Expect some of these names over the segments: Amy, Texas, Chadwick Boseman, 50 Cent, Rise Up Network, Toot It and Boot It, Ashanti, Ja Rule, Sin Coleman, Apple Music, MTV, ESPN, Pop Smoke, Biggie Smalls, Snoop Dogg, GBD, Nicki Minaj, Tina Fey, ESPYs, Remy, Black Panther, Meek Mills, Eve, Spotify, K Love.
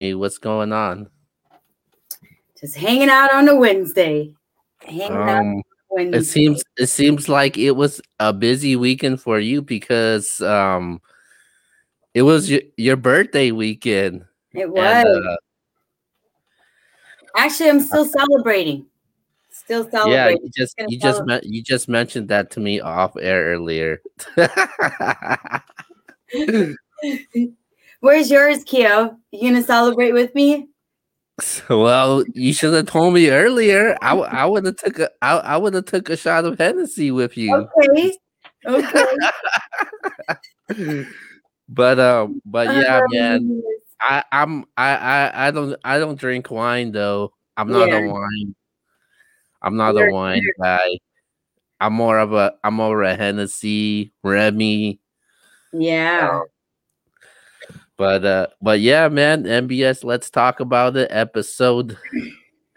Hey, what's going on? Just hanging out on a Wednesday. Hanging out on Wednesday. It seems like it was a busy weekend for you because it was your birthday weekend. It was. And, actually, I'm still celebrating. Still celebrating. Yeah, you just mentioned that to me off air earlier. Where's yours, Keo? You gonna celebrate with me? Well, you should have told me earlier. I would have took a I would have took a shot of Hennessy with you. Okay. But yeah, man. I don't drink wine though. I'm not a wine guy. I'm more of a Hennessy, Remy. Yeah. But yeah, man, MBS, let's talk about it. Episode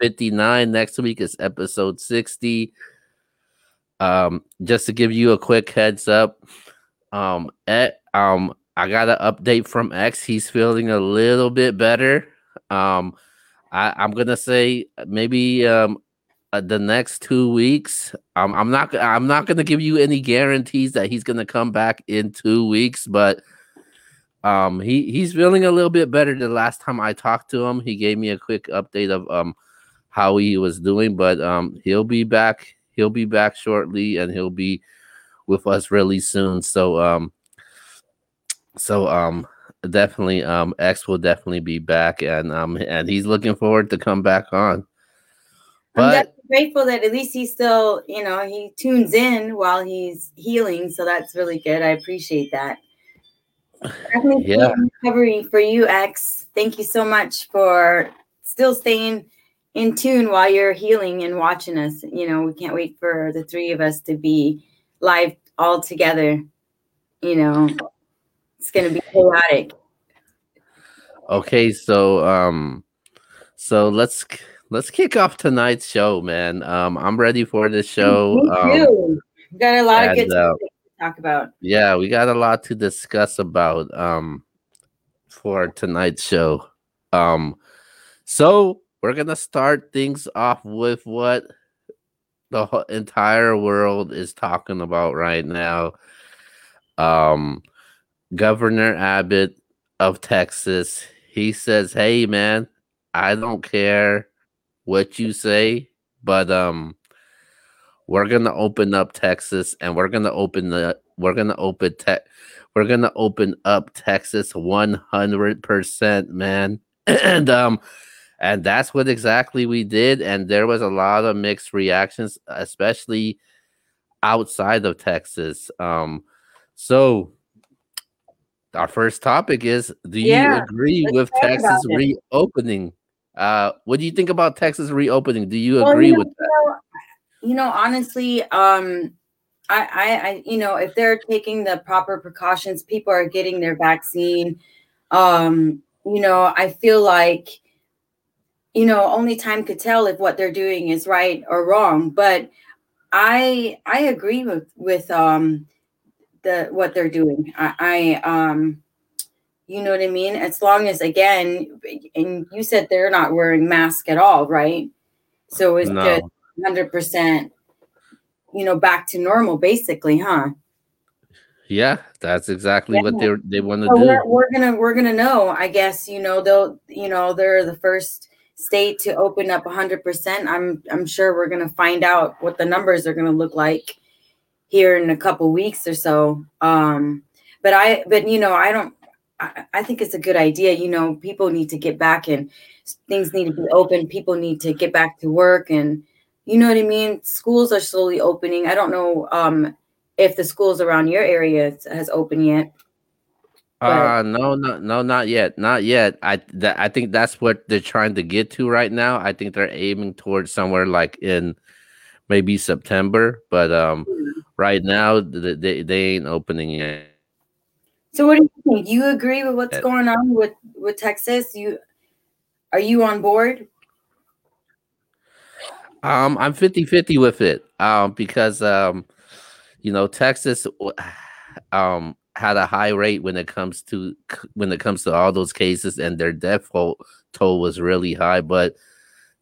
59. Next week is episode 60. Just to give you a quick heads up, I got an update from X. He's feeling a little bit better. I'm gonna say maybe the next 2 weeks. I'm not gonna give you any guarantees that he's gonna come back in 2 weeks, but he's feeling a little bit better. The last time I talked to him, he gave me a quick update of how he was doing, but he'll be back. He'll be back shortly, and he'll be with us really soon. So definitely X will definitely be back, and he's looking forward to come back on. But I'm grateful that at least he still, he tunes in while he's healing, so that's really good. I appreciate that. Yeah. Recovery for you, X. Thank you so much for still staying in tune while you're healing and watching us. We can't wait for the three of us to be live all together. It's gonna be chaotic. Okay, so let's kick off tonight's show, man. I'm ready for this show. We've got a lot of good topics to talk about. Yeah, we got a lot to discuss about for tonight's show. So we're gonna start things off with what the entire world is talking about right now. Governor Abbott of Texas, he says, "Hey, man, I don't care what you say, but we're gonna open up Texas, and we're gonna open up Texas 100%, man." And that's what exactly we did, and there was a lot of mixed reactions, especially outside of Texas. So. Our first topic is, do you agree with Texas reopening? What do you think about Texas reopening? Do you agree with that? Honestly, I if they're taking the proper precautions, people are getting their vaccine. I feel like, only time could tell if what they're doing is right or wrong. But I agree with what they're doing. I you know what I mean? As long as, again, and you said they're not wearing masks at all, right? So it's just 100%, back to normal basically, huh? Yeah, that's exactly what they want to do. We're gonna know, I guess, they'll, they're the first state to open up 100%. I'm sure we're gonna find out what the numbers are gonna look like here in a couple weeks or so. I think it's a good idea. People need to get back and things need to be open. People need to get back to work. And you know what I mean? Schools are slowly opening. I don't know if the schools around your area has opened yet. No, not yet. Not yet. I think that's what they're trying to get to right now. I think they're aiming towards somewhere like in maybe September, but right now they ain't opening yet. So what do you think? You agree with what's going on with Texas? Are you on board? I'm 50-50 with it. Because Texas had a high rate when it comes to all those cases, and their death toll was really high. But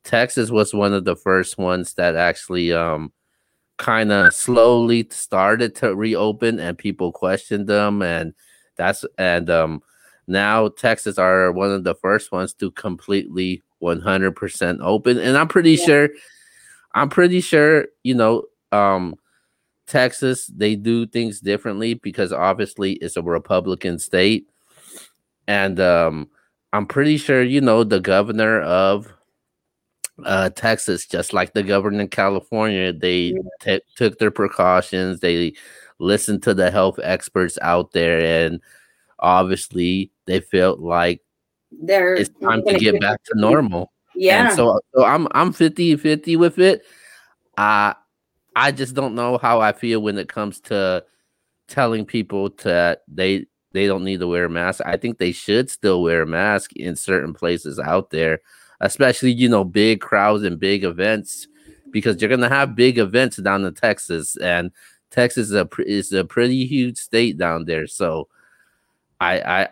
Texas was one of the first ones that actually kind of slowly started to reopen, and people questioned them, and now Texas are one of the first ones to completely 100% open, and I'm pretty sure Texas, they do things differently because obviously it's a Republican state, and I'm pretty sure the governor of Texas, just like the governor in California, they took their precautions, they listened to the health experts out there, and obviously they felt like it's time to get back to normal. Yeah. And so I'm 50-50 with it. I just don't know how I feel when it comes to telling people to they don't need to wear a mask. I think they should still wear a mask in certain places out there, especially, big crowds and big events, because you're going to have big events down in Texas, and Texas is a pretty huge state down there. So I'm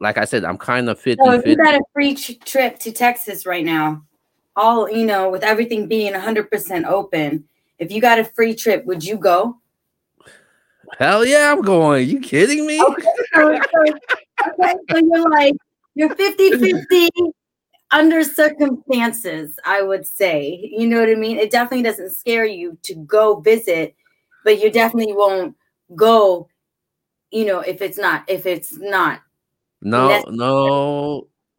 like I said, I'm kind of 50-50. So if you got a free trip to Texas right now, all, with everything being 100% open, if you got a free trip, would you go? Hell yeah, I'm going. You kidding me? Okay, so you're like, you're 50-50 under circumstances, I would say. You know what I mean? It definitely doesn't scare you to go visit, but you definitely won't go, if it's not. No.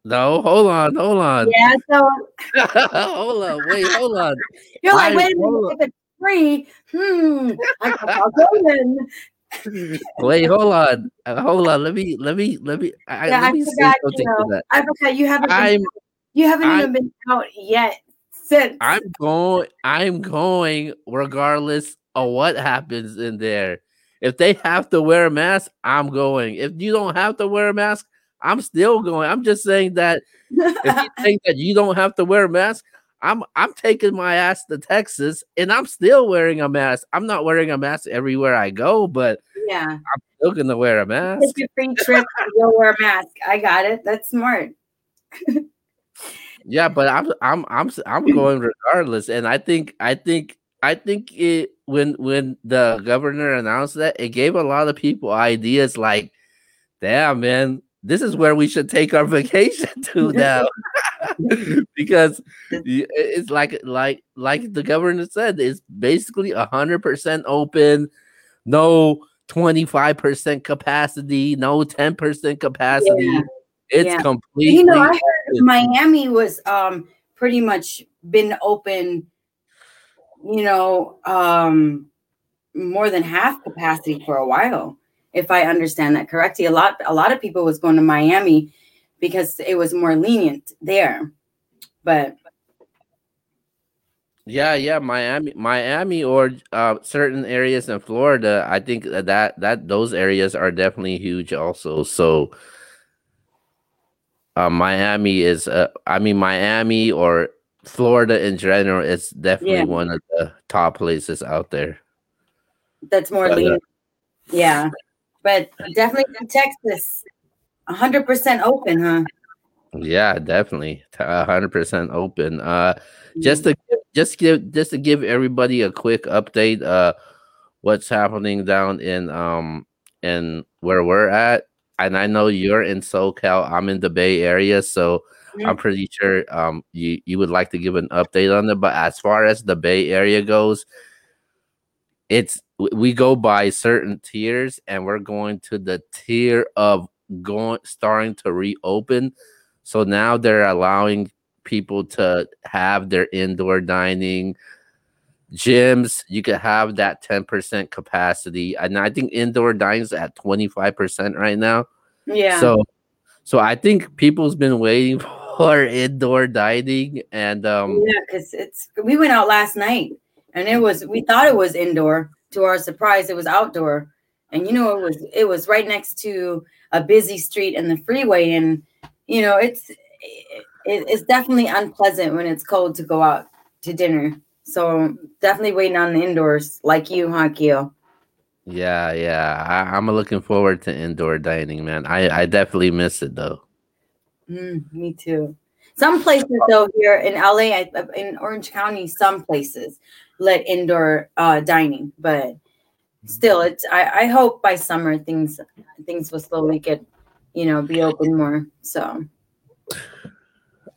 No, hold on. Yeah, so hold on. You're like, wait a minute, if it's free, I'll go in. Wait, hold on. Let me. Let me forgot, say something to that. I forgot you haven't even been out yet since. I'm going regardless of what happens in there. If they have to wear a mask, I'm going. If you don't have to wear a mask, I'm still going. I'm just saying that if you think that you don't have to wear a mask, I'm taking my ass to Texas, and I'm still wearing a mask. I'm not wearing a mask everywhere I go, but yeah, I'm still gonna wear a mask. It's a free trip. You'll wear a mask. I got it. That's smart. Yeah, but I'm going regardless, and I think it when the governor announced that, it gave a lot of people ideas. Like, damn, man. This is where we should take our vacation to now, because it's like the governor said, it's basically 100% open, no 25% capacity, no 10% capacity. Yeah. It's completely. I heard Miami was pretty much been open, more than half capacity for a while. If I understand that correctly, a lot of people was going to Miami because it was more lenient there. But yeah, Miami, or certain areas in Florida, I think that those areas are definitely huge also. So Miami is, Miami or Florida in general is definitely one of the top places out there. That's more lenient. Yeah. But definitely in Texas, 100% open, huh? Yeah, definitely 100% open. Just to give everybody a quick update, what's happening down in where we're at. And I know you're in SoCal, I'm in the Bay Area, so I'm pretty sure you would like to give an update on it. But as far as the Bay Area goes, we go by certain tiers, and we're going to the tier of starting to reopen. So now they're allowing people to have their indoor dining, gyms. You could have that 10% capacity, and I think indoor dining is at 25% right now. Yeah. So I think people's been waiting for indoor dining, and because we went out last night, and we thought it was indoor. To our surprise, it was outdoor, and it was right next to a busy street and the freeway, and it's definitely unpleasant when it's cold to go out to dinner. So definitely waiting on the indoors, like you, huh, Keo? Yeah. I'm looking forward to indoor dining, man. I definitely miss it though. Me too. Some places though here in LA, in Orange County, some places let indoor dining, but still, it's. I hope by summer things will slowly get, be open more. So.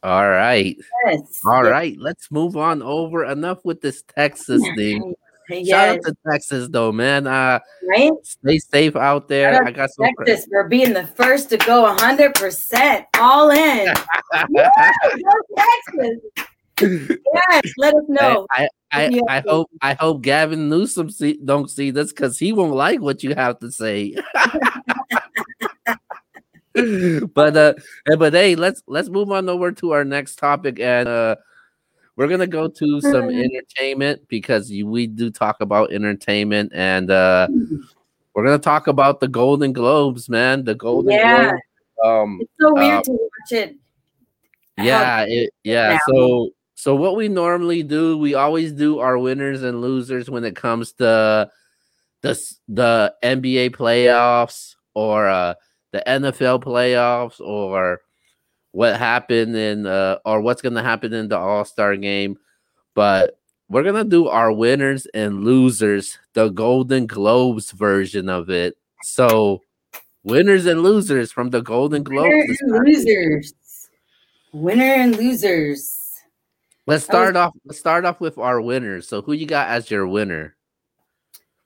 All right. Yes. All right. Let's move on over. Enough with this Texas thing. Yes. Shout out to Texas, though, man. Right? Stay safe out there. I got some Texas for being the first to go 100% all in. Woo! Go Texas. Yes. Let us know. I hope Gavin Newsom don't see this because he won't like what you have to say. But hey, let's move on over to our next topic, and we're gonna go to some entertainment because we do talk about entertainment, and we're gonna talk about the Golden Globes, man. The Golden Globes. It's so weird to watch it. Yeah. So what we normally do, we always do our winners and losers when it comes to the NBA playoffs or the NFL playoffs, or what happened in, or what's going to happen in the All-Star game. But we're going to do our winners and losers, the Golden Globes version of it. So, winners and losers from the Golden Globes. Winner and losers. Let's start off with our winners. So, who you got as your winner?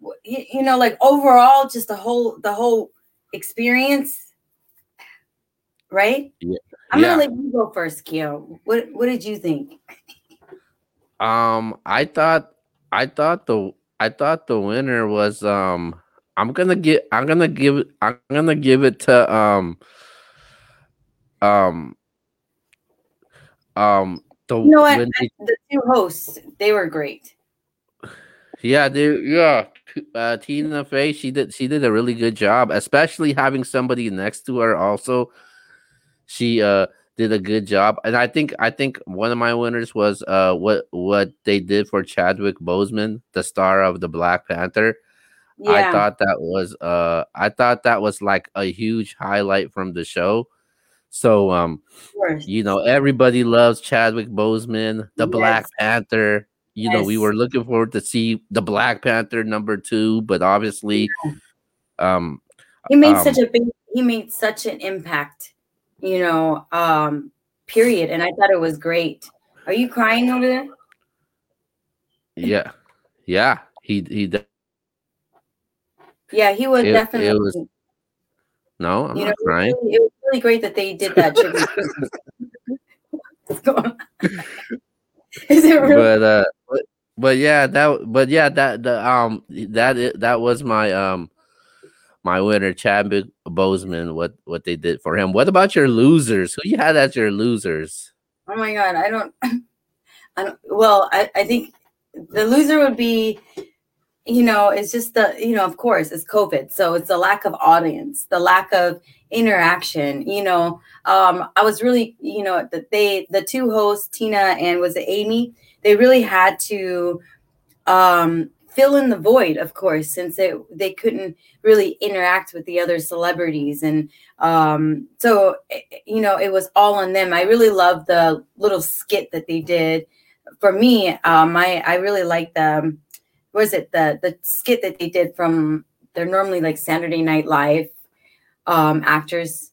Overall, just the whole experience, right? Yeah. I'm gonna let you go first, Keo. What did you think? I thought the winner was I'm gonna give it to You know what? The two hosts, they were great. Yeah, dude. Yeah, Tina Fey. She did a really good job, especially having somebody next to her. Also, she did a good job, and I think one of my winners was what they did for Chadwick Boseman, the star of the Black Panther. Yeah. I thought that was like a huge highlight from the show. So everybody loves Chadwick Boseman, the Black Panther. We were looking forward to see the Black Panther #2, but obviously, he made such an impact, period. And I thought it was great. Are you crying over there? Yeah. He was definitely. I'm not crying. It was really great that they did that. What's going on? Is it really? That was my winner, Chadwick Boseman. What they did for him. What about your losers? Who you had as your losers? Oh my God, I don't. Well, I think the loser would be, it's just of course it's COVID, so it's the lack of audience, the lack of interaction. I was really, that the two hosts, Tina and was it Amy, they really had to fill in the void, of course, since they couldn't really interact with the other celebrities, and so it was all on them. I really loved the little skit that they did. For me, I really liked them. Was it the skit that they did from, they're normally like Saturday Night Live actors,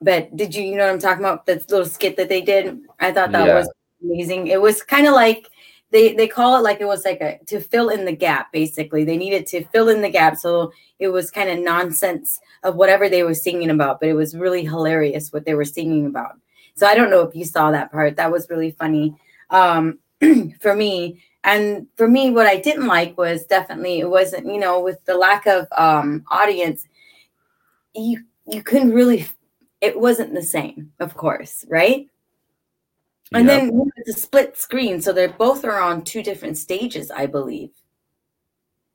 but did you know what I'm talking about? That little skit that they did, I thought that was amazing. It was kind of like they call it like it was like to fill in the gap. Basically, they needed to fill in the gap, so it was kind of nonsense of whatever they were singing about, but it was really hilarious what they were singing about. So I don't know if you saw that part. That was really funny for me. And for me, what I didn't like was definitely it wasn't, with the lack of audience, you couldn't really, it wasn't the same, of course, right? Yep. And then it's a split screen, so they're both are on two different stages, I believe.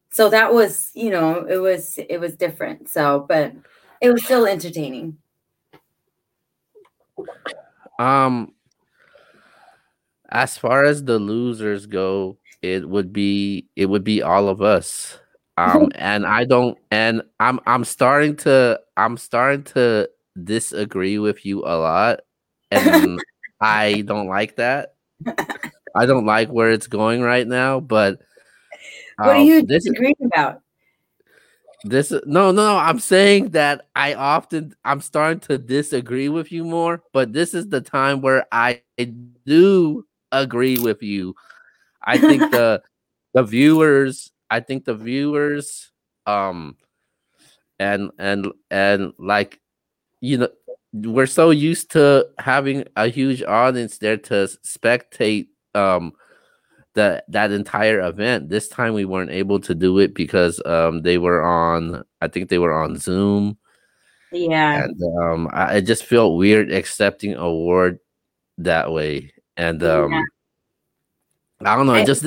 So that was, it was different. So, but it was still entertaining. As far as the losers go, it would be all of us. And I don't, and I'm starting to disagree with you a lot, and I don't like that. I don't like where it's going right now. But what are you disagreeing about? This no. I'm saying that I'm starting to disagree with you more. But this is the time where I do agree with you. I think the viewers, and like, you know, we're so used to having a huge audience there to spectate that entire event. This time we weren't able to do it because they were on Zoom. Yeah. And I just felt weird accepting an award that way. And I don't know, it just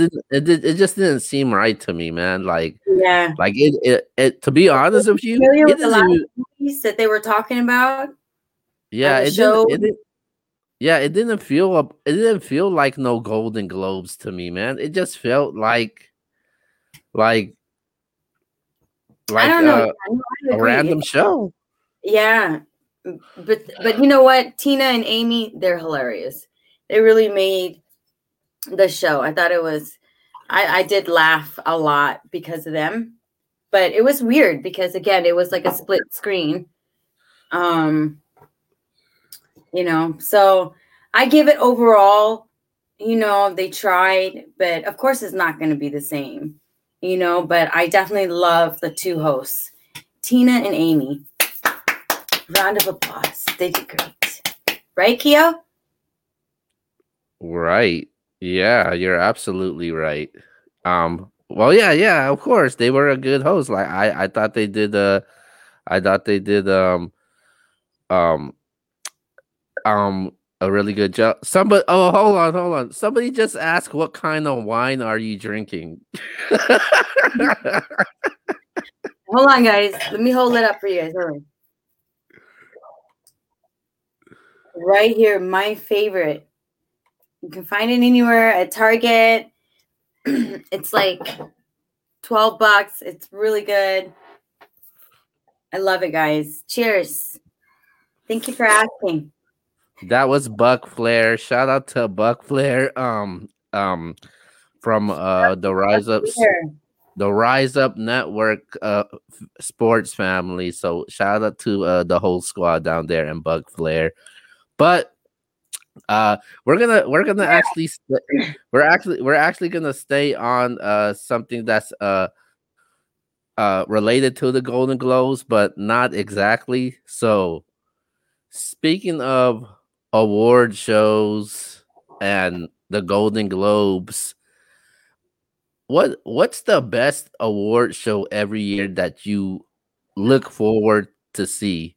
didn't seem right to me, man. Like, yeah, like it to be honest with you, it was a lot of movies that they were talking about. Yeah, it didn't feel like no Golden Globes to me, man. It just felt like I don't know. A random show. Yeah. But you know what? Tina and Amy, they're hilarious. They really made the show. I thought it was, I did laugh a lot because of them, but it was weird because again, it was like a split screen. You know, so I give it overall, you know, they tried, but of course it's not going to be the same, you know, but I definitely love the two hosts, Tina and Amy. Round of applause. They did great. Right, Keo? Right. Yeah, you're absolutely right. Well, yeah, of course they were a good host. Like I thought they did a really good job. Somebody, oh, hold on. Somebody just asked, what kind of wine are you drinking? Hold on, guys. Let me hold it up for you guys. Hold on. Right here, my favorite. You can find it anywhere at Target. It's like $12. It's really good. I love it, guys. Cheers. Thank you for asking. That was Buck Flair. Shout out to Buck Flair. From the Rise Up Network sports family. So shout out to the whole squad down there and Buck Flair. But we're actually gonna stay on something that's related to the Golden Globes, but not exactly. So, speaking of award shows and the Golden Globes, what's the best award show every year that you look forward to see?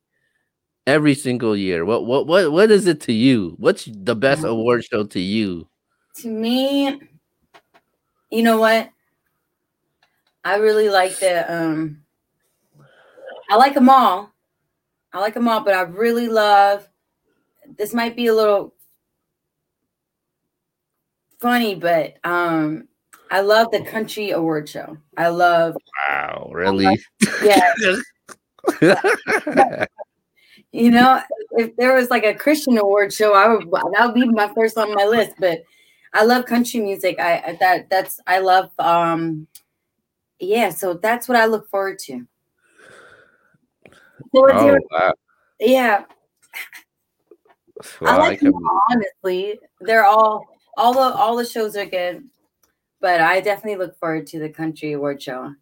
Every single year. What is it to you? What's the best award show to you? To me, you know what? I really like I like them all. But I really love, this might be a little funny, but I love the country award show. I love. Wow, really? Yeah. You know, if there was like a Christian award show, that would be my first on my list. But I love country music. So that's what I look forward to. Oh, wow. Yeah. Well, I like them all, honestly. They're all the shows are good, but I definitely look forward to the country award show.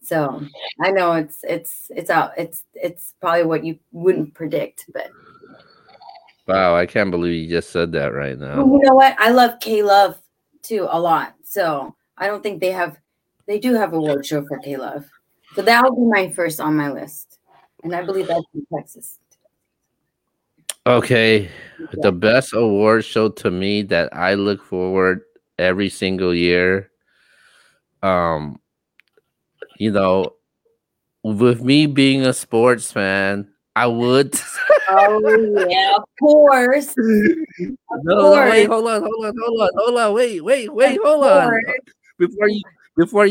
So I know it's out. It's probably what you wouldn't predict, but wow, I can't believe you just said that right now. Well, you know what? I love K Love too a lot. So I don't think they do have a award show for K Love. So that would be my first on my list. And I believe that's in Texas. Okay. Yeah. The best award show to me that I look forward every single year. You know, with me being a sports fan, I would. Oh yeah, of course. No, wait, hold on. Wait. Hold on. before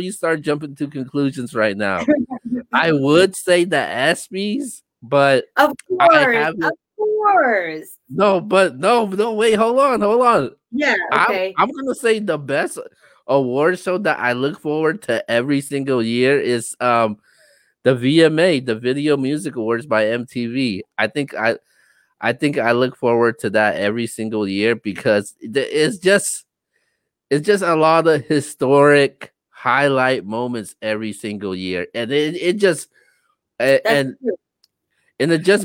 you start jumping to conclusions right now, I would say the ESPYs, but of course. No, wait, hold on. Yeah, okay. I'm gonna say the best award show that I look forward to every single year is the VMA, the Video Music Awards by MTV. I think I look forward to that every single year because it's just a lot of historic highlight moments every single year, and it just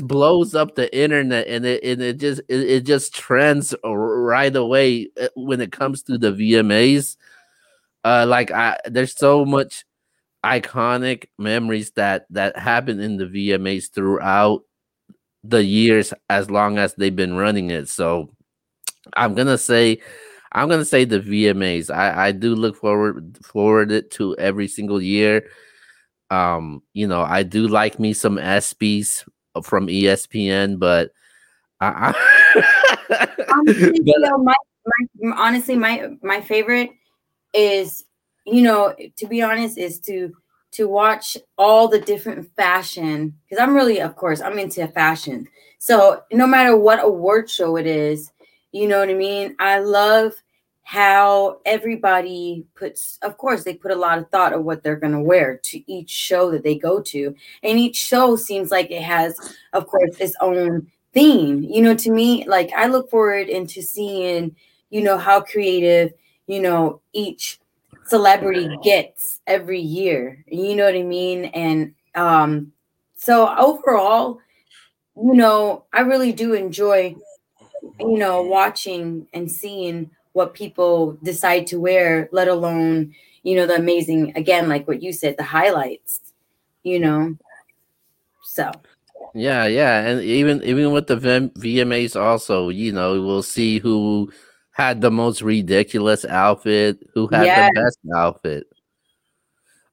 blows up the internet, and it just trends right away when it comes to the VMAs. There's so much iconic memories that happen in the VMAs throughout the years as long as they've been running it. So I'm gonna say the VMAs. I do look forward it to every single year. I do like me some ESPYs from ESPN, but honestly, my favorite is, to be honest, is to watch all the different fashion, because I'm into fashion. So no matter what award show it is, you know what I mean? I love how everybody they put a lot of thought of what they're going to wear to each show that they go to. And each show seems like it has, of course, its own theme. To me, I look forward into seeing, how creative, each celebrity gets every year. You know what I mean? And so overall, I really do enjoy, watching and seeing what people decide to wear, let alone, the amazing, again, like what you said, the highlights, so. Yeah. And even with the VMAs also, we'll see who had the most ridiculous outfit, who had the best outfit.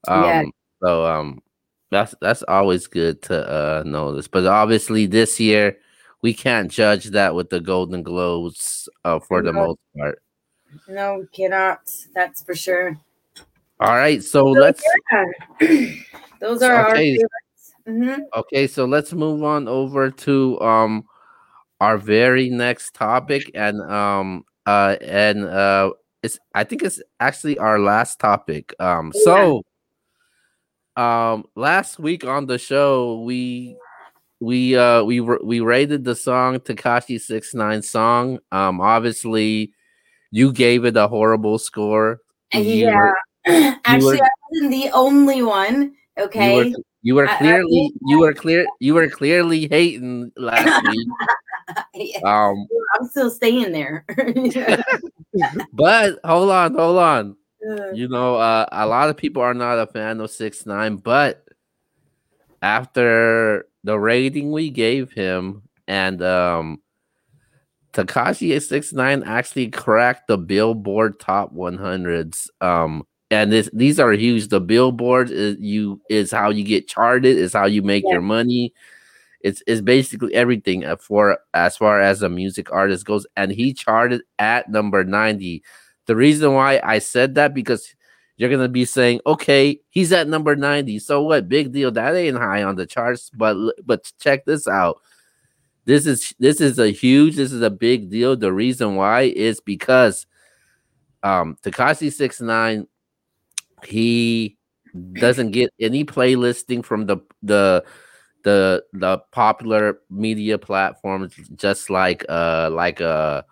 So that's always good to know this. But obviously this year, we can't judge that with the Golden Globes for the most part. No, we cannot. That's for sure. All right, so let's... Yeah. Those are our favorites. Mm-hmm. Okay, so let's move on over to our very next topic. And I think it's actually our last topic. Last week on the show, we rated the song Tekashi 6ix9ine song. Obviously, you gave it a horrible score. I wasn't the only one. Okay, you were clearly hating last week. Yeah. I'm still staying there. But hold on. A lot of people are not a fan of 6ix9ine, but after the rating we gave him, and Tekashi 6ix9ine actually cracked the Billboard top 100s. And these are huge. The Billboard is how you get charted. It's how you make your money. It's basically everything for as far as a music artist goes. And he charted at number 90. The reason why I said that, because you're going to be saying, okay, he's at number 90. So what? Big deal. That ain't high on the charts. But check this out. This is a big deal. The reason why is because Tekashi 6ix9ine, he doesn't get any playlisting from the popular media platforms, just like on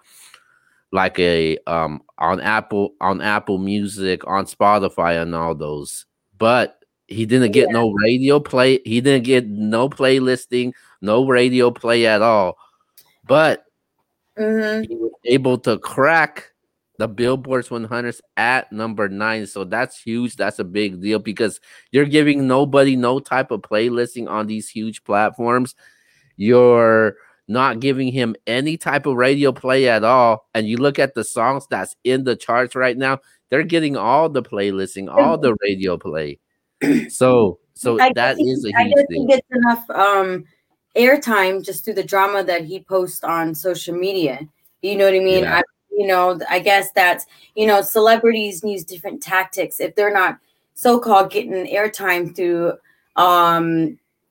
Apple Music, on Spotify, and all those. But he didn't get no radio play. He didn't get no playlisting, no radio play at all. But he was able to crack the Billboard 100s at number 9. So that's huge. That's a big deal because you're giving nobody no type of playlisting on these huge platforms. You're not giving him any type of radio play at all. And you look at the songs that's in the charts right now, they're getting all the playlisting, all the radio play. So that is a huge thing. I think it's enough airtime just through the drama that he posts on social media. You know what I mean? Yeah. I you know, I guess that's, you know, celebrities use different tactics if they're not so-called getting airtime through,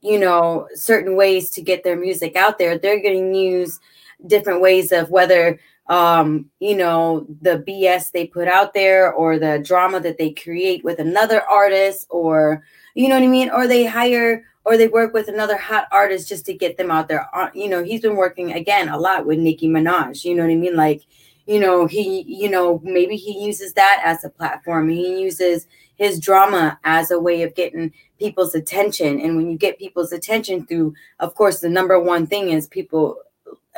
you know, certain ways to get their music out there. They're going to use different ways of whether, you know, the BS they put out there or the drama that they create with another artist, or, you know what I mean? Or they hire or they work with another hot artist just to get them out there. You know, he's been working again a lot with Nicki Minaj, you know what I mean? Like, you know, he, you know, maybe he uses that as a platform. He uses his drama as a way of getting people's attention. And when you get people's attention through, of course, the number one thing is people,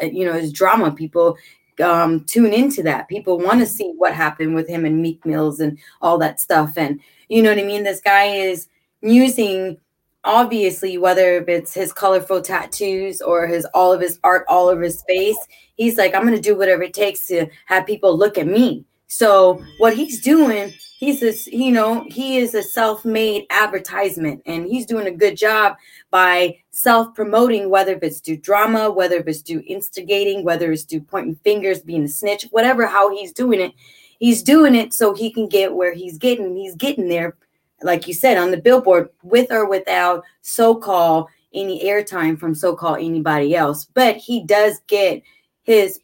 you know, is drama. People tune into that. People want to see what happened with him and Meek Mills and all that stuff. And you know what I mean? This guy is using, obviously, whether it's his colorful tattoos or his all of his art all over his face, he's like, I'm going to do whatever it takes to have people look at me. So what he's doing, he's this, you know, he is a self-made advertisement, and he's doing a good job by self-promoting, whether if it's through drama, whether if it's through instigating, whether it's through pointing fingers, being a snitch, whatever, how he's doing it so he can get where he's getting there. Like you said, on the Billboard, with or without so-called any airtime from so-called anybody else. But he does get his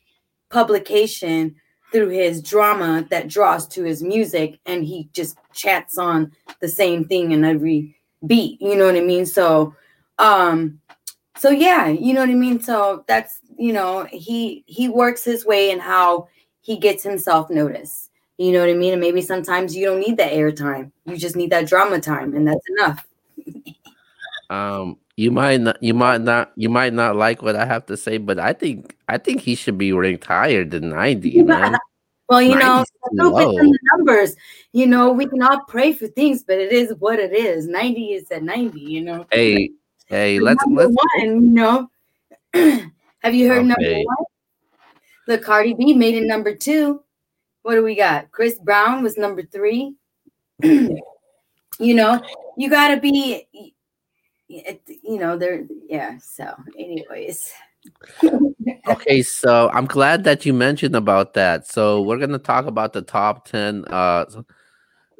publication through his drama that draws to his music, and he just chats on the same thing in every beat. You know what I mean? So, so yeah, you know what I mean? So that's, you know, he works his way in how he gets himself noticed. You know what I mean? And maybe sometimes you don't need that airtime. You just need that drama time, and that's enough. You might not like what I have to say, but I think he should be ranked higher than 90, man. Well, you know, the numbers, you know, we can all pray for things, but it is what it is. 90 is at 90, you know. Hey, let's you know. Have you heard number one? Look, Cardi B made it number 2. What do we got? Chris Brown was number 3. You know, you gotta be, you know, there. Yeah. So anyways. Okay. So I'm glad that you mentioned about that. So we're going to talk about the top 10,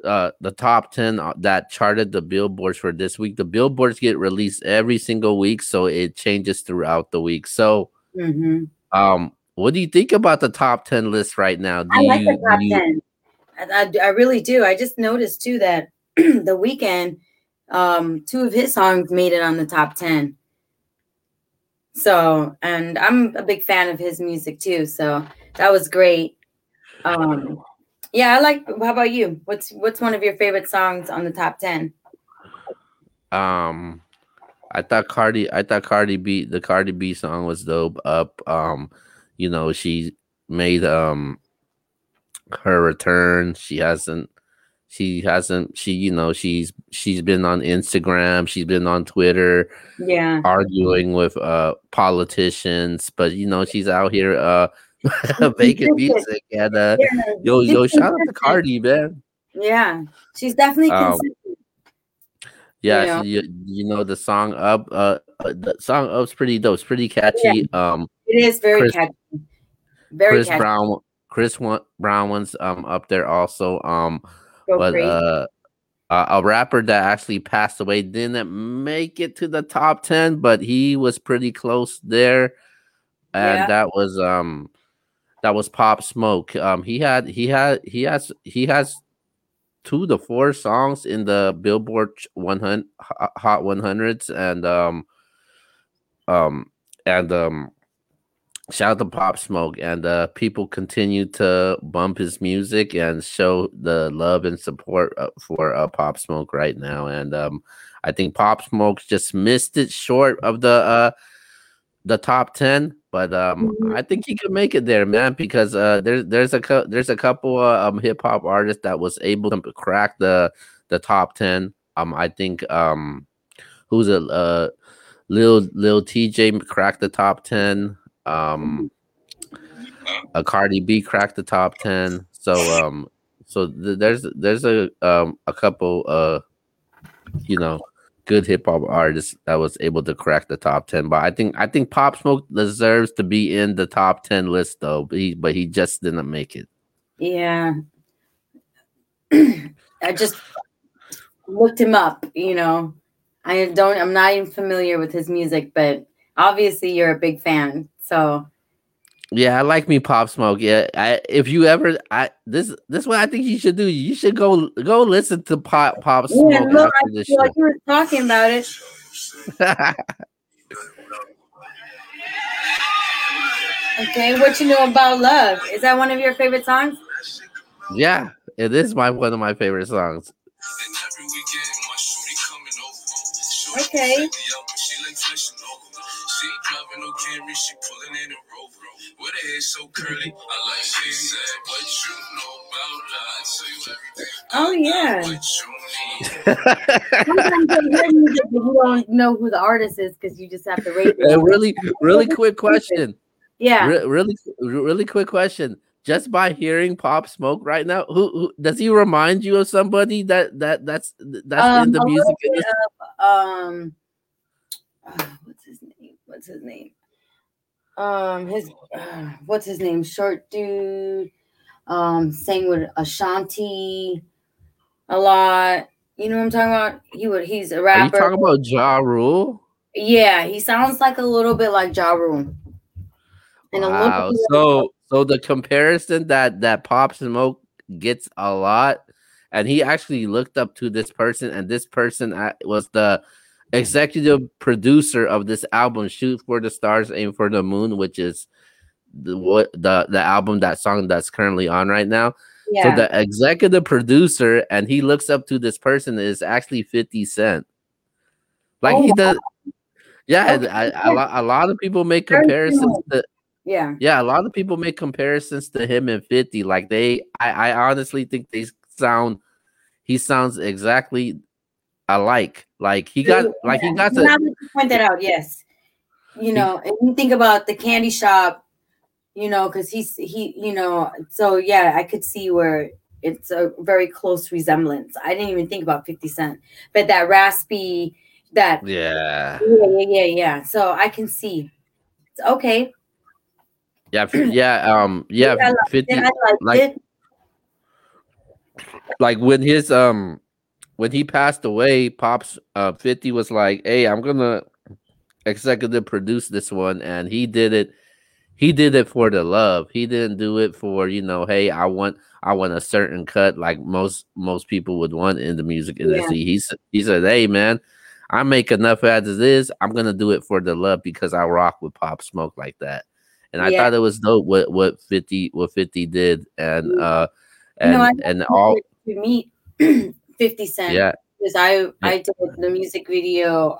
the top 10 that charted the Billboards for this week. The Billboards get released every single week, so it changes throughout the week. So, what do you think about the top 10 list right now? I like the top 10. I really do. I just noticed too that The Weeknd, 2 of his songs made it on the top 10. So, and I'm a big fan of his music too. So that was great. Yeah, I like. How about you? What's one of your favorite songs on the top 10? I thought the Cardi B song was dope. Up. You know, she made her return. She's been on Instagram, she's been on Twitter, arguing with politicians, but you know, she's out here making music, and yo, shout out to Cardi, man. Yeah, she's definitely consistent. Yeah, you know. You know the song Up, the song Up's pretty dope, it's pretty catchy. Yeah. It is very catchy. Chris Brown one's up there also. A rapper that actually passed away didn't make it to the top 10, but he was pretty close there, and that was Pop Smoke. He has 2 to 4 songs in the Billboard 100 Hot 100s, and shout out to Pop Smoke, and people continue to bump his music and show the love and support for Pop Smoke right now. And I think Pop Smoke just missed it short of the top 10, but I think he could make it there, man, because there's a couple hip hop artists that was able to crack the top 10. I think who's a Lil TJ cracked the top 10. A Cardi B cracked the top 10. So there's a couple good hip hop artist that was able to crack the top 10. But I think Pop Smoke deserves to be in the top 10 list though. But he just didn't make it. Yeah, I just looked him up. You know, I'm not even familiar with his music, but obviously you're a big fan, so. Yeah, I like me Pop Smoke. Yeah, this one I think you should do. You should go listen to Pop Smoke. Yeah, look, I feel like you were talking about it. Okay, what you know about love? Is that one of your favorite songs? Yeah, it is one of my favorite songs. Okay. Oh yeah. Sometimes you hear music, but you don't know who the artist is because you just have to rate it. Really quick question. Yeah. Really quick question. Just by hearing Pop Smoke right now, who does he remind you of somebody that's in the music industry? What's his name? What's his name? Short dude. Sang with Ashanti a lot. You know what I'm talking about? He's a rapper. Are you talking about Ja Rule? Yeah, he sounds like a little bit like Ja Rule. And wow. So the comparison that Pop Smoke gets a lot, and he actually looked up to this person, and this person was the executive producer of this album, Shoot for the Stars, Aim for the Moon, which is the album, that song that's currently on right now. Yeah. So the executive producer, and he looks up to this person, is actually 50 Cent. Like, he does. Yeah, okay. A lot of people make comparisons to. Yeah, a lot of people make comparisons to him and 50. Like, I honestly think he sounds exactly alike. Point that out, yes. You know, and you think about the candy shop, you know, because he, you know, so yeah, I could see where it's a very close resemblance. I didn't even think about 50 Cent, but that raspy, yeah. So I can see. It's okay. Yeah, 50, like when his when he passed away, Pop's 50 was like, "Hey, I'm gonna executive produce this one," and he did it. He did it for the love. He didn't do it for, you know, hey, I want a certain cut like most people would want in the music industry. Yeah. He said, "Hey, man, I make enough as it is. I'm gonna do it for the love because I rock with Pop Smoke like that." And I thought it was dope what 50 did, to meet 50 Cent. Yeah, because I did the music video,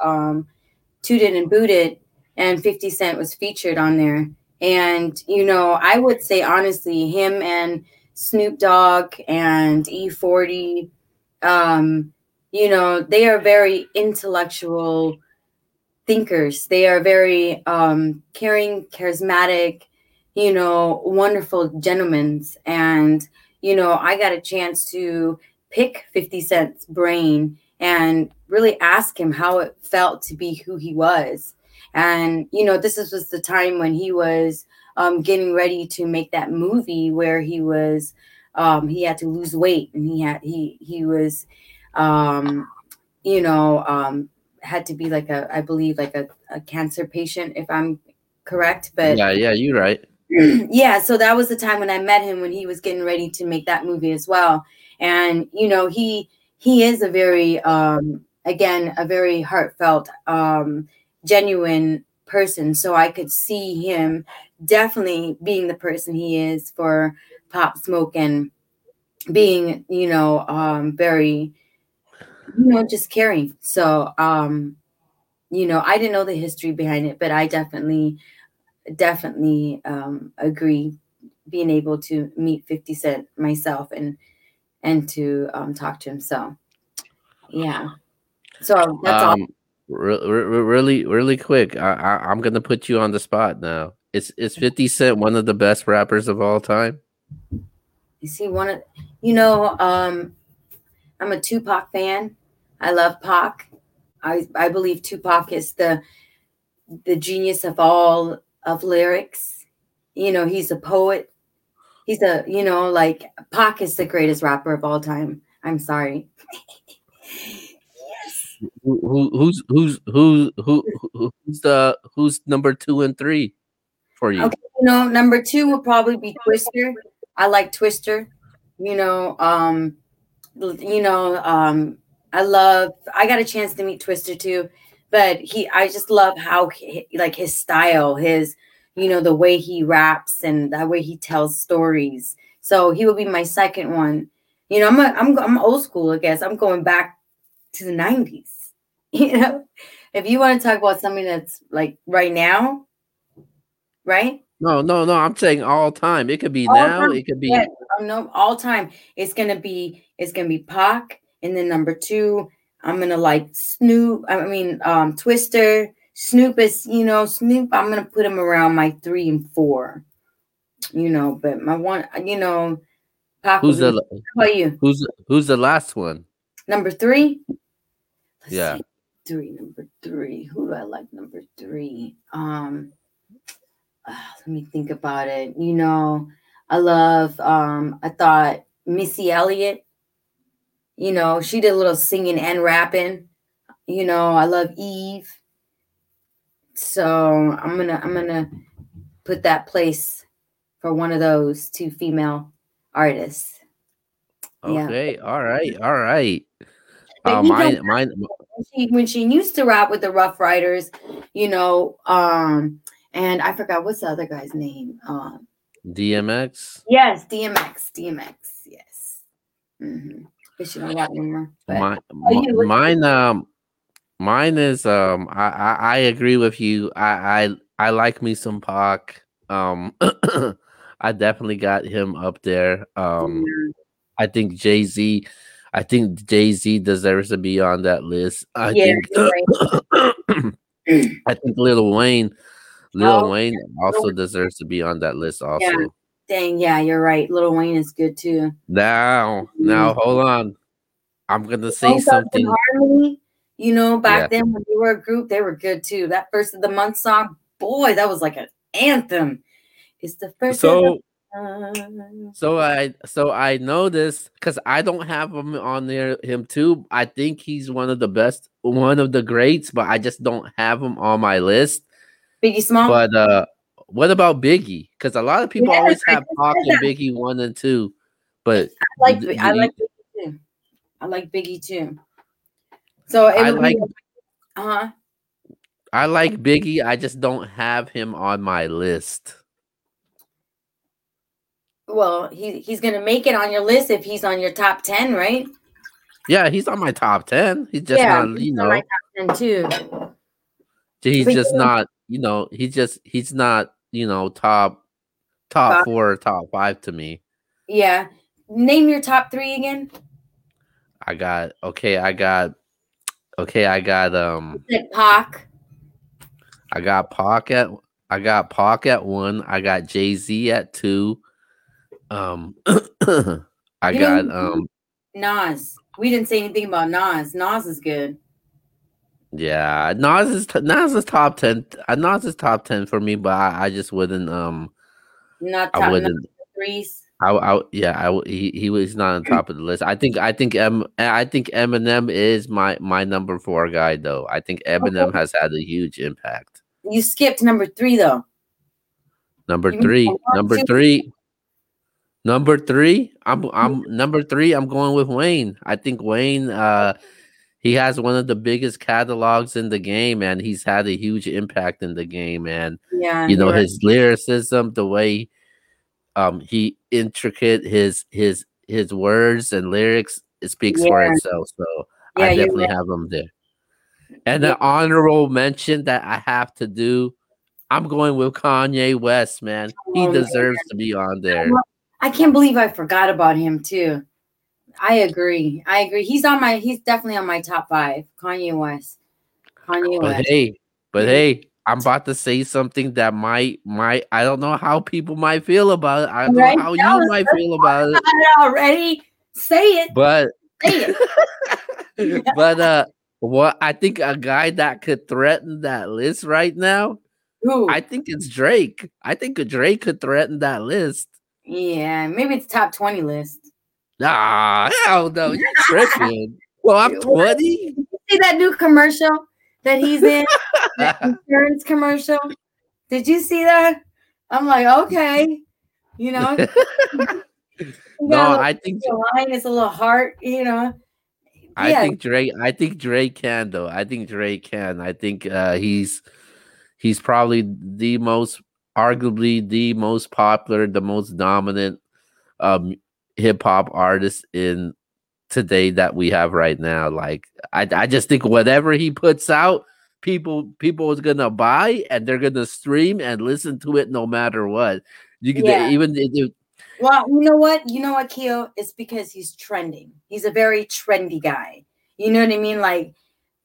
Toot It and Boot It, and 50 Cent was featured on there. And you know, I would say honestly, him and Snoop Dogg and E40, you know, they are very intellectual thinkers. They are very caring, charismatic, you know, wonderful gentlemen. And, you know, I got a chance to pick 50 Cent's brain and really ask him how it felt to be who he was. And, you know, this was the time when he was getting ready to make that movie where he was, he had to lose weight, and he was, you know, had to be like I believe like a cancer patient, if I'm correct. But yeah, you're right. Yeah, so that was the time when I met him, when he was getting ready to make that movie as well. And you know, he is a very again, a very heartfelt, genuine person. So I could see him definitely being the person he is for Pop Smoke, and being, you know, very, you know, just caring. So, you know, I didn't know the history behind it, but I definitely agree being able to meet 50 Cent myself and to talk to him. So, yeah. So that's all. Really quick. I'm going to put you on the spot now. Is 50 Cent one of the best rappers of all time? Is he one of, you know, I'm a Tupac fan. I love Pac. I believe Tupac is the genius of all of lyrics. You know, he's a poet. He's a, you know, like Pac is the greatest rapper of all time. I'm sorry. Yes. Who's number 2 and 3 for you? Okay, you know, number 2 will probably be Twister. I like Twister. I got a chance to meet Twister too, but I just love how his style, his, you know, the way he raps and the way he tells stories. So he would be my second one. You know, I'm old school, I guess. I'm going back to the 90s. You know, if you want to talk about something that's like right now, right? No. I'm saying all time. It could be all now. Time. It could be all time. It's gonna be Pac, and then number 2, I'm gonna like Snoop. I mean, Twister. Snoop is, you know, Snoop, I'm going to put him around my 3 and 4, you know, but my one, you know, Pac. Who's the last one? Number 3? Number 3. Who do I like number 3? Let me think about it. You know, I love, I thought Missy Elliott, you know, she did a little singing and rapping. You know, I love Eve. So I'm gonna put that place for one of those 2 female artists. Okay, yeah. All right. When she used to rap with the Rough Riders, you know, and I forgot what's the other guy's name. DMX. Yes, DMX. Yes. Mm-hmm. But she don't rap anymore. Mine is I agree with you. I like me some Pac. I definitely got him up there. I think Jay-Z deserves to be on that list. I think Lil Wayne also deserves to be on that list also. Yeah. Dang, yeah, you're right. Lil Wayne is good too. Now hold on. I'm gonna say something. You know, back then when we were a group, they were good too. That first of the month song, boy, that was like an anthem. It's the first. So I know this because I don't have him on there. Him too. I think he's one of the best, one of the greats, but I just don't have him on my list. Biggie Smalls. But what about Biggie? Because a lot of people always have Pac and Biggie 1 and 2. But I like Biggie too. So I like Biggie. I just don't have him on my list. Well, he's gonna make it on your list if he's on your top 10, right? Yeah, he's on my top 10. He's just not, you know. On my top 10 too. He's but just not, you know. He's not, you know, top 4 or top 5 to me. Yeah. Name your top 3 again. I got Pac at 1. I got Jay-Z at 2. Nas. We didn't say anything about Nas. Nas is good. Yeah, Nas is top 10. Nas is top 10 for me, but I just wouldn't. Not top 3s. He was not on top of the list. I think Eminem is my number 4 guy though. I think Eminem has had a huge impact. You skipped number 3 though. Number three. I'm number 3. I'm going with Wayne. I think Wayne. He has one of the biggest catalogs in the game, and he's had a huge impact in the game. And you know his lyricism, the way. He intricate his words and lyrics. It speaks for itself. So I definitely have him there. And an honorable mention that I have to do, I'm going with Kanye West, man. He deserves to be on there. I can't believe I forgot about him too. I agree. He's definitely on my top 5. Kanye West. But hey. I'm about to say something that might I don't know how people might feel about it. I don't know how you might feel about it. Already say it. But Well, I think a guy that could threaten that list right now, ooh, I think it's Drake. I think Drake could threaten that list. Yeah, maybe it's top 20 list. Nah, hell no, you're tripping. Well, I'm 20. You see that new commercial that he's in? That insurance commercial? Did you see that? I'm like, okay, you know. I think it's a little heart, you know. I think Drake can though. I think Drake can. I think he's probably the most, arguably the most popular, the most dominant hip hop artist in today that we have right now. Like I just think whatever he puts out, people is gonna buy and they're gonna stream and listen to it no matter what. You can well, you know what? You know what, Keo? It's because he's trending. He's a very trendy guy. You know what I mean? Like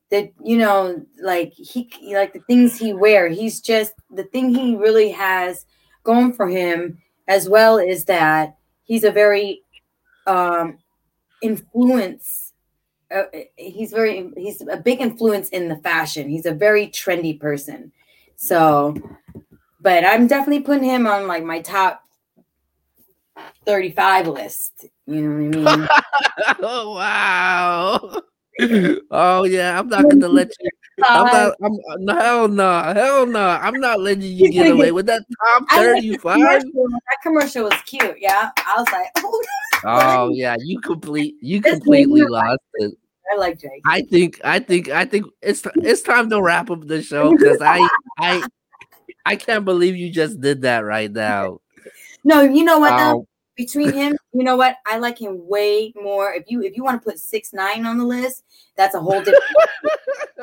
the, you know, like he, like the things he wear. He's just, the thing he really has going for him as well is that he's a very influence. He's a big influence in the fashion. He's a very trendy person. So, but I'm definitely putting him on like my top 35 list, you know what I mean? Oh wow! Oh yeah, I'm not gonna let you. Hell no! I'm not letting you get away with that top 35. That commercial was cute, yeah. I was like, oh yeah, you completely lost it. I like Jake. I think it's time to wrap up the show because I can't believe you just did that right now. No, you know what though? Between him, you know what? I like him way more. If you want to put 6ix9ine on the list, that's a whole different.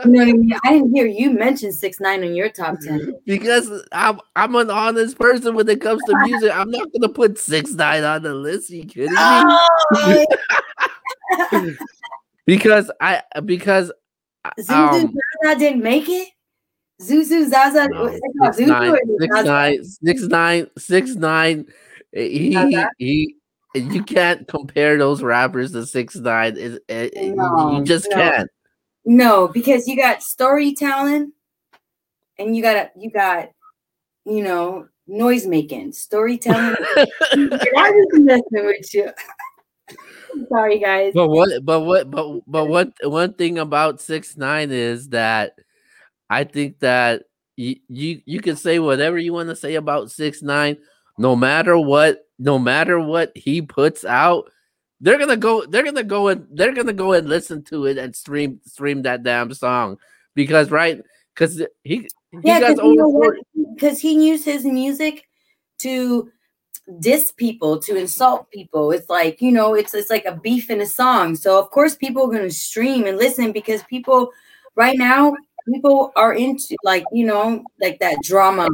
You know what I mean? I didn't hear you mention 6ix9ine in your top 10. Because I'm an honest person when it comes to music. I'm not gonna put 6ix9ine on the list. Are you kidding me? Oh. Zuzu Zaza didn't make it. Zuzu Zaza, no, 6ix9ine. You can't compare those rappers to 6ix9ine. You just can't. No, because you got storytelling, and you got you know, noise making, storytelling. I was messing with you. Sorry, guys. But one thing about 6ix9ine is that I think that you can say whatever you want to say about 6ix9ine. No matter what he puts out, they're gonna go and listen to it and stream that damn song because he used his music to diss people, to insult people. It's like, you know, it's like a beef in a song. So of course people are gonna stream and listen because people right now. People are into, like, you know, like that drama.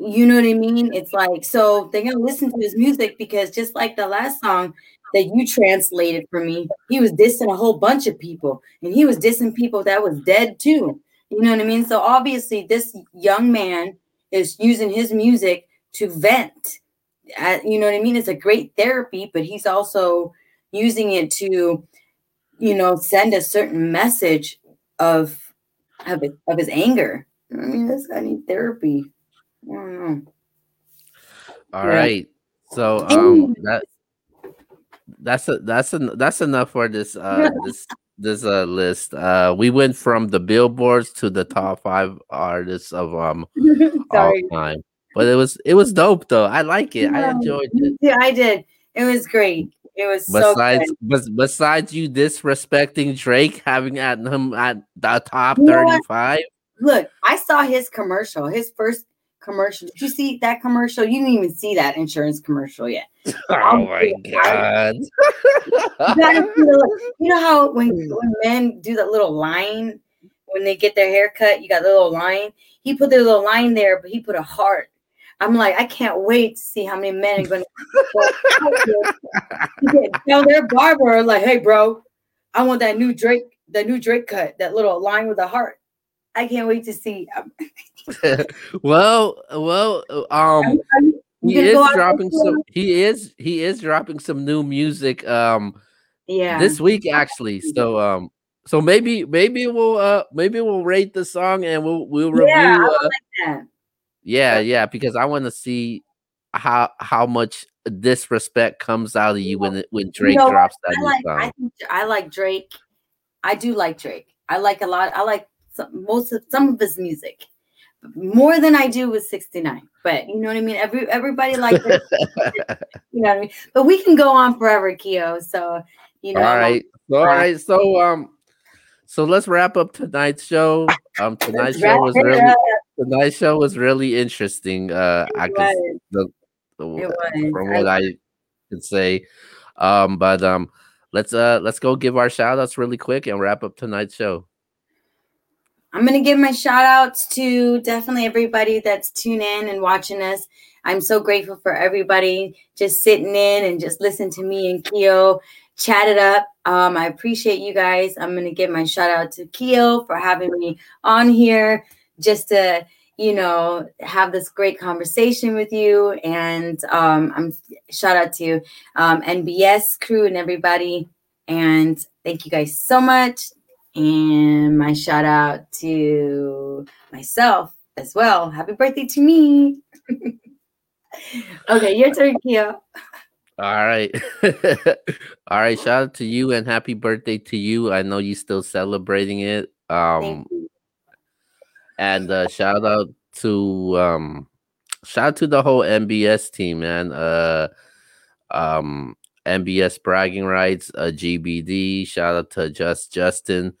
You know what I mean? It's like, so they're going to listen to his music because just like the last song that you translated for me, he was dissing a whole bunch of people. And he was dissing people that was dead too. You know what I mean? So obviously this young man is using his music to vent. You know what I mean? It's a great therapy, but he's also using it to, you know, send a certain message of his anger. I mean, this guy needs therapy. I don't know. All right. So that's enough for this this list. We went from the Billboards to the top 5 artists of all time. But it was dope though. I like it. Yeah, I enjoyed it. Yeah, I did. It was great. It was besides you disrespecting Drake, having at him at the top 35. Look, I saw his commercial, his first commercial. Did you see that commercial? You didn't even see that insurance commercial yet. Oh my god! You know how when men do that little line when they get their hair cut, you got the little line. He put the little line there, but he put a heart. I'm like, I can't wait to see how many men are going to tell their barber, like, hey, bro, I want that new Drake cut, that little line with the heart. I can't wait to see. He is dropping some new music. This week actually. So So maybe we'll rate the song and we'll review. Yeah, I like that. Yeah, because I want to see how much disrespect comes out of you when Drake drops that song. I like Drake. I do like Drake. I like a lot. I like some of his music more than I do with 6ix9ine. But you know what I mean. Everybody likes it. You know what I mean. But we can go on forever, Keo. So you know. All right. So let's wrap up tonight's show. Tonight's show was really interesting. I can say, but let's go give our shout outs really quick and wrap up tonight's show. I'm going to give my shout outs to definitely everybody that's tuning in and watching us. I'm so grateful for everybody just sitting in and just listen to me and Keo chat it up. I appreciate you guys. I'm going to give my shout out to Keo for having me on here just to, have this great conversation with you. And shout out to MBS crew and everybody. And thank you guys so much. And my shout out to myself as well. Happy birthday to me. Okay, your turn, Keo. All right. All right. Shout out to you and happy birthday to you. I know you're still celebrating it. Thank you. And shout out to the whole MBS team, man. MBS bragging rights, GBD. Shout out to Justin,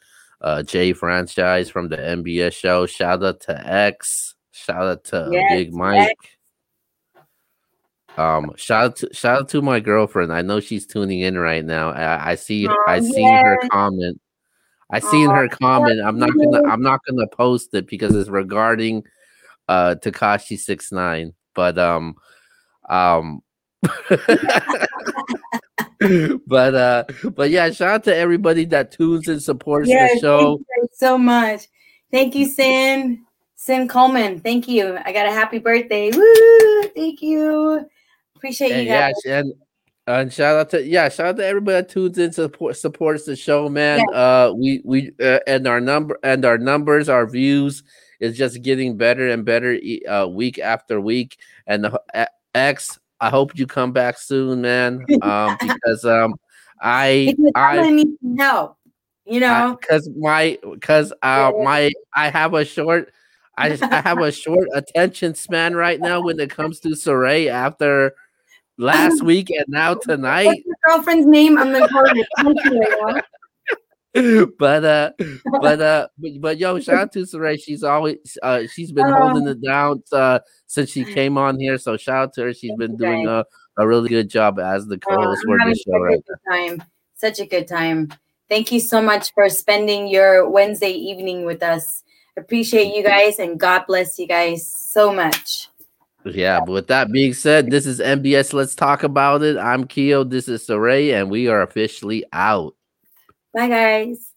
J franchise from the MBS show. Shout out to X. Shout out to Big Mike. X. Shout out to my girlfriend. I know she's tuning in right now. I seen her comment. I'm not gonna post it because it's regarding Tekashi 6ix9ine. But but yeah, shout out to everybody that tunes and supports the show. Thank you so much. Thank you, Sin Coleman. Thank you. I got a happy birthday. Woo! Thank you. Appreciate you guys. And shout out to everybody that tunes in supports the show, man. Yeah. We and our numbers, our views is just getting better and better week after week. And X, I hope you come back soon, man. Because I need some help, I have a short attention span right now when it comes to Saray after last week and now tonight. What's your girlfriend's name? I'm gonna call it. But yo, shout out to Saray. She's been holding it down since she came on here. So shout out to her. She's been doing a really good job as the co-host for the show right now. Such a good time. Thank you so much for spending your Wednesday evening with us. Appreciate you guys and God bless you guys so much. Yeah, but with that being said, this is MBS. Let's talk about it. I'm Keo. This is Saray, and we are officially out. Bye, guys.